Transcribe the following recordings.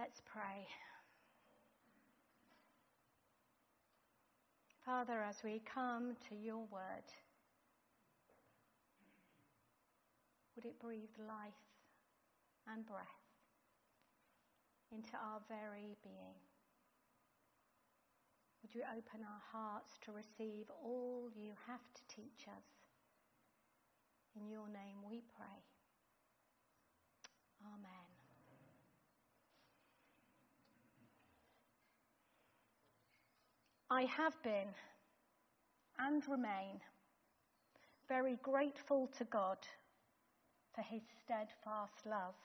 Let's pray. Father, as we come to your word, would it breathe life and breath into our very being? Would you open our hearts to receive all you have to teach us? In your name we pray. Amen. I have been and remain very grateful to God for his steadfast love.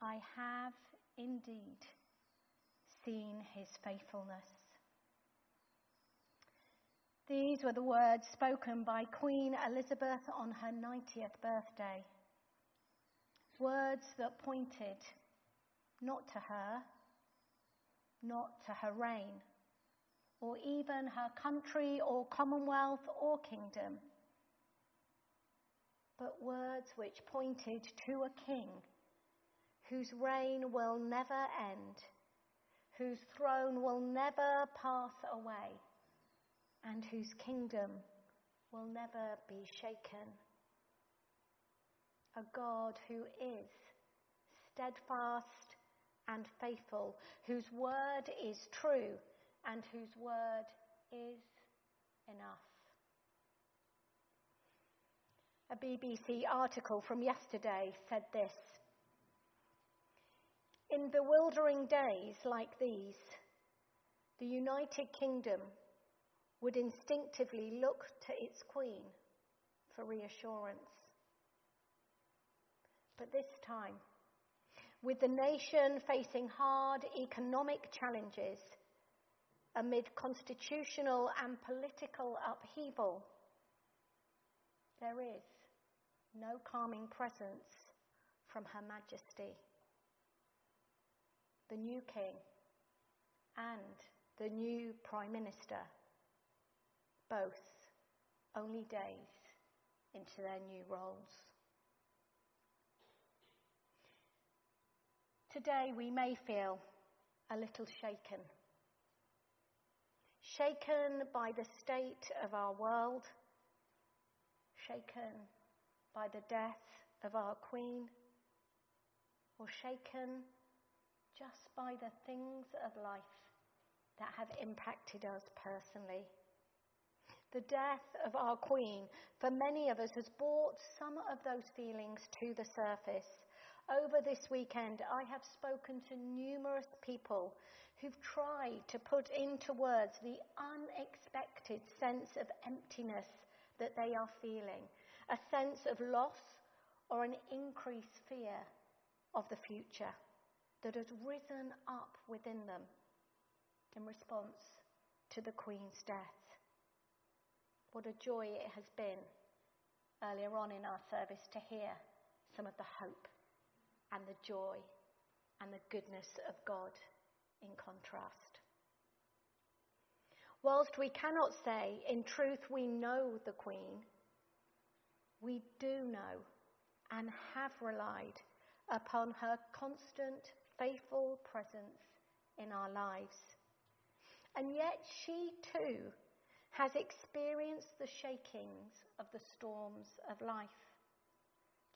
I have indeed seen his faithfulness. These were the words spoken by Queen Elizabeth on her 90th birthday. Words that pointed not to her, not to her reign, or even her country or commonwealth or kingdom, but words which pointed to a king whose reign will never end, whose throne will never pass away, and whose kingdom will never be shaken. A God who is steadfast and faithful, whose word is true and whose word is enough. A BBC article from yesterday said this: in bewildering days like these, the United Kingdom would instinctively look to its Queen for reassurance. But this time, with the nation facing hard economic challenges, amid constitutional and political upheaval, there is no calming presence from Her Majesty. The new King and the new Prime Minister, both only days into their new roles. Today we may feel a little shaken. Shaken by the state of our world, shaken by the death of our Queen, or shaken just by the things of life that have impacted us personally. The death of our Queen, for many of us, has brought some of those feelings to the surface. Over this weekend, I have spoken to numerous people who've tried to put into words the unexpected sense of emptiness that they are feeling, a sense of loss or an increased fear of the future that has risen up within them in response to the Queen's death. What a joy it has been earlier on in our service to hear some of the hope and the joy and the goodness of God in contrast. Whilst we cannot say in truth we know the Queen, we do know and have relied upon her constant, faithful presence in our lives. And yet she too has experienced the shakings of the storms of life,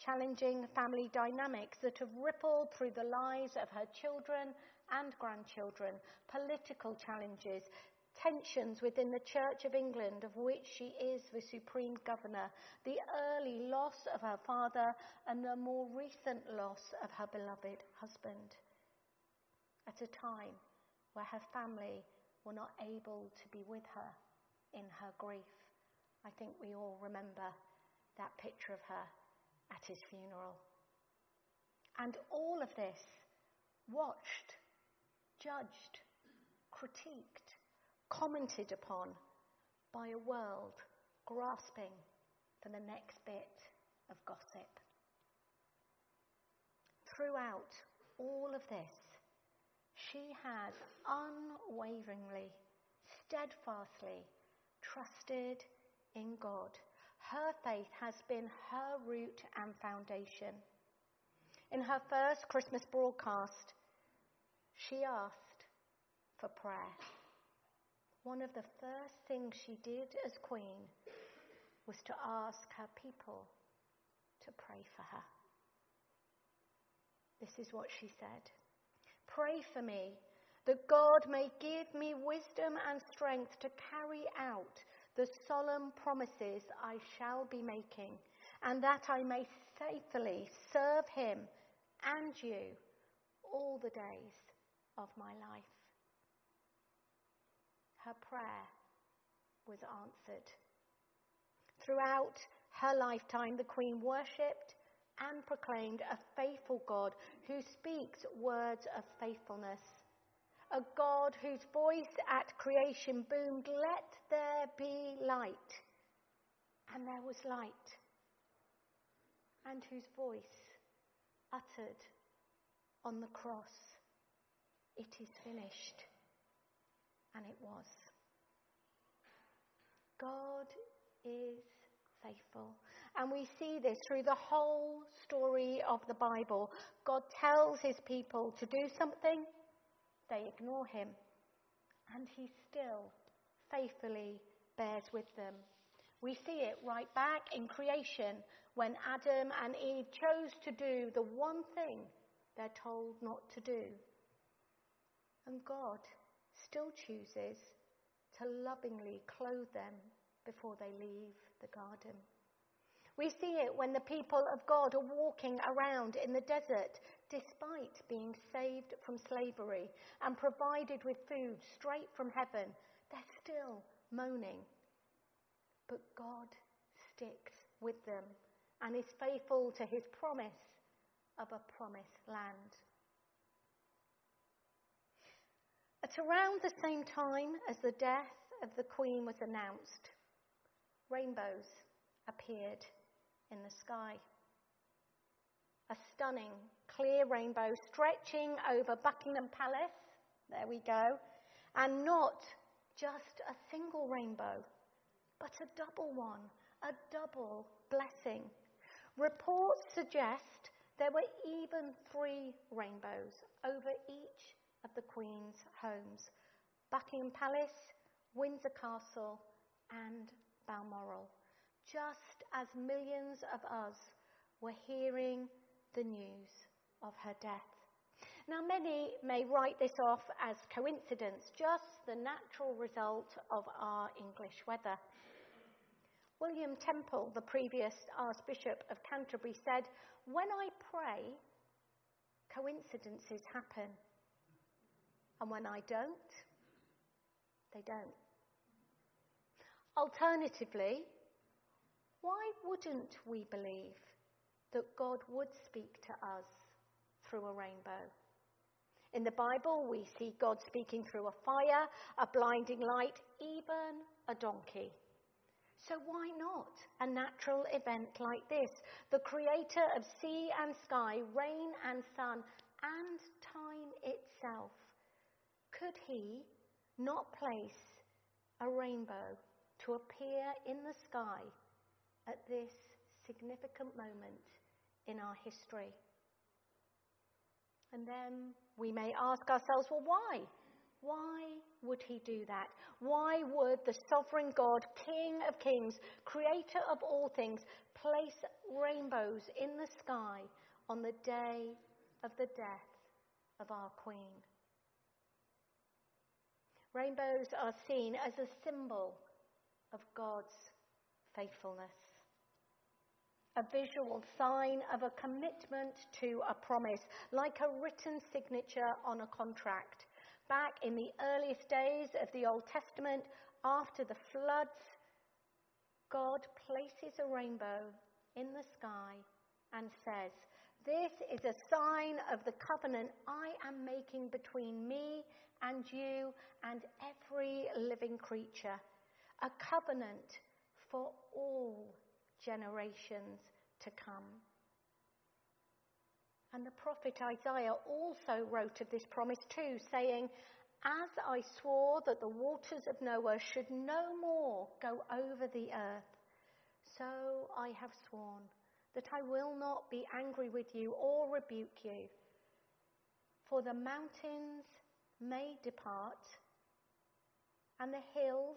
challenging family dynamics that have rippled through the lives of her children and grandchildren, political challenges, tensions within the Church of England, of which she is the supreme governor, the early loss of her father, and the more recent loss of her beloved husband, at a time where her family were not able to be with her in her grief. I think we all remember that picture of her at his funeral. And all of this watched, judged, critiqued, commented upon by a world grasping for the next bit of gossip. Throughout all of this, she has unwaveringly, steadfastly trusted in God. Her faith has been her root and foundation. in her first Christmas broadcast, she asked for prayer. One of the first things she did as Queen was to ask her people to pray for her. This is what she said. "Pray for me that God may give me wisdom and strength to carry out the solemn promises I shall be making, and that I may faithfully serve him and you all the days of my life." Her prayer was answered. Throughout her lifetime, the Queen worshipped and proclaimed a faithful God who speaks words of faithfulness, a God whose voice at creation boomed, "Let there be light," and there was light, and whose voice uttered on the cross, "It is finished," and it was. God is faithful. And we see this through the whole story of the Bible. God tells his people to do something, they ignore him, and he still faithfully bears with them. We see it right back in creation when Adam and Eve chose to do the one thing they're told not to do. And God still chooses to lovingly clothe them before they leave the garden. We see it when the people of God are walking around in the desert despite being saved from slavery and provided with food straight from heaven. They're still moaning. But God sticks with them and is faithful to his promise of a promised land. At around the same time as the death of the Queen was announced, rainbows appeared in the sky. A stunning, clear rainbow stretching over Buckingham Palace, there we go, and not just a single rainbow, but a double one, a double blessing. Reports suggest there were even 3 rainbows over each of the Queen's homes: Buckingham Palace, Windsor Castle, and Balmoral, just as millions of us were hearing the news of her death. Now, many may write this off as coincidence, just the natural result of our English weather. William Temple, the previous Archbishop of Canterbury, said, "When I pray, coincidences happen, and when I don't, they don't." Alternatively, why wouldn't we believe that God would speak to us through a rainbow? In the Bible, we see God speaking through a fire, a blinding light, even a donkey. So why not a natural event like this? The creator of sea and sky, rain and sun, and time itself. Could he not place a rainbow to appear in the sky at this significant moment in our history? And then we may ask ourselves, well, why? Why would he do that? Why would the sovereign God, King of Kings, creator of all things, place rainbows in the sky on the day of the death of our Queen? Rainbows are seen as a symbol of God's faithfulness, a visual sign of a commitment to a promise, like a written signature on a contract. Back in the earliest days of the Old Testament, after the floods, God places a rainbow in the sky and says, "This is a sign of the covenant I am making between me and you and every living creature, a covenant for all generations to come." And the prophet Isaiah also wrote of this promise too, saying, "As I swore that the waters of Noah should no more go over the earth, so I have sworn that I will not be angry with you or rebuke you. For the mountains may depart and the hills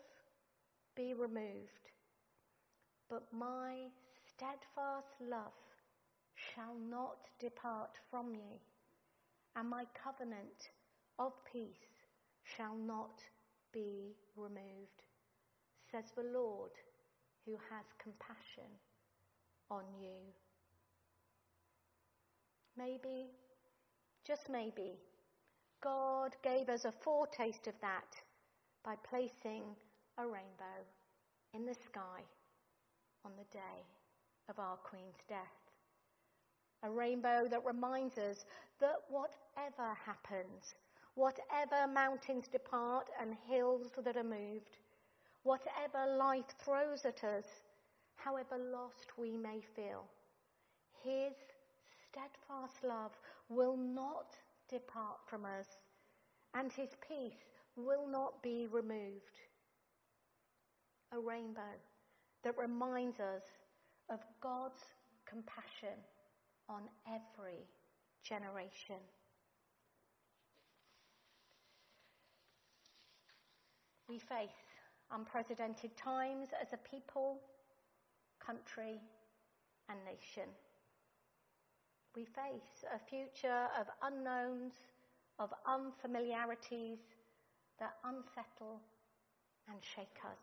be removed, but my steadfast love shall not depart from you, and my covenant of peace shall not be removed, says the Lord who has compassion on you. Maybe, just maybe, God gave us a foretaste of that by placing a rainbow in the sky on the day of our Queen's death. A rainbow that reminds us that whatever happens, whatever mountains depart and hills that are moved, whatever life throws at us, however lost we may feel, His steadfast love will not depart from us, and His peace will not be removed. A rainbow that reminds us of God's compassion on every generation. We face unprecedented times as a people, country, and nation. We face a future of unknowns, of unfamiliarities that unsettle and shake us.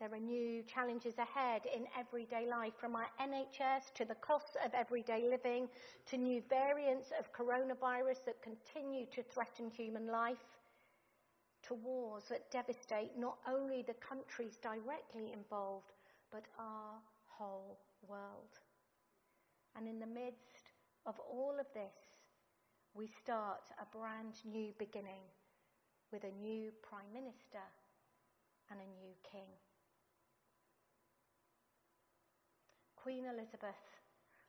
There are new challenges ahead in everyday life, from our NHS to the costs of everyday living, to new variants of coronavirus that continue to threaten human life, to wars that devastate not only the countries directly involved, but our whole world. And in the midst of all of this, we start a brand new beginning with a new Prime Minister and a new King. Queen Elizabeth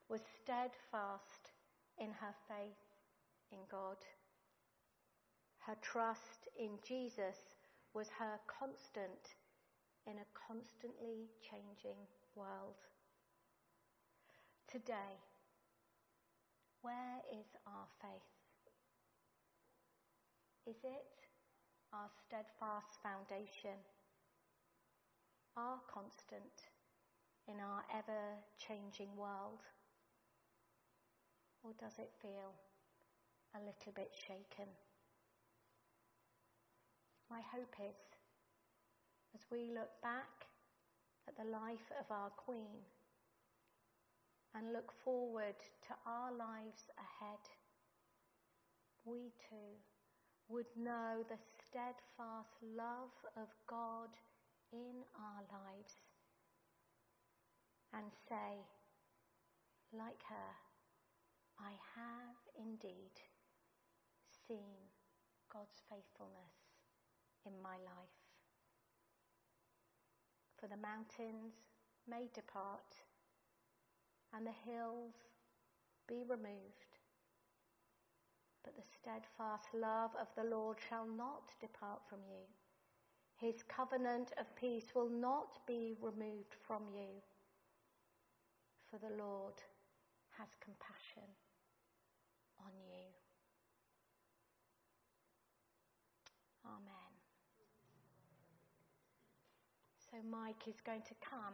was steadfast in her faith in God. Her trust in Jesus was her constant in a constantly changing world. Today, where is our faith? Is it our steadfast foundation, our constant in our ever-changing world? Or does it feel a little bit shaken? My hope is, as we look back at the life of our Queen and look forward to our lives ahead, we too would know the steadfast love of God in our lives and say, like her, I have indeed seen God's faithfulness in my life. For the mountains may depart and the hills be removed, but the steadfast love of the Lord shall not depart from you. His covenant of peace will not be removed from you. For the Lord has compassion on you. Amen. So Mike is going to come.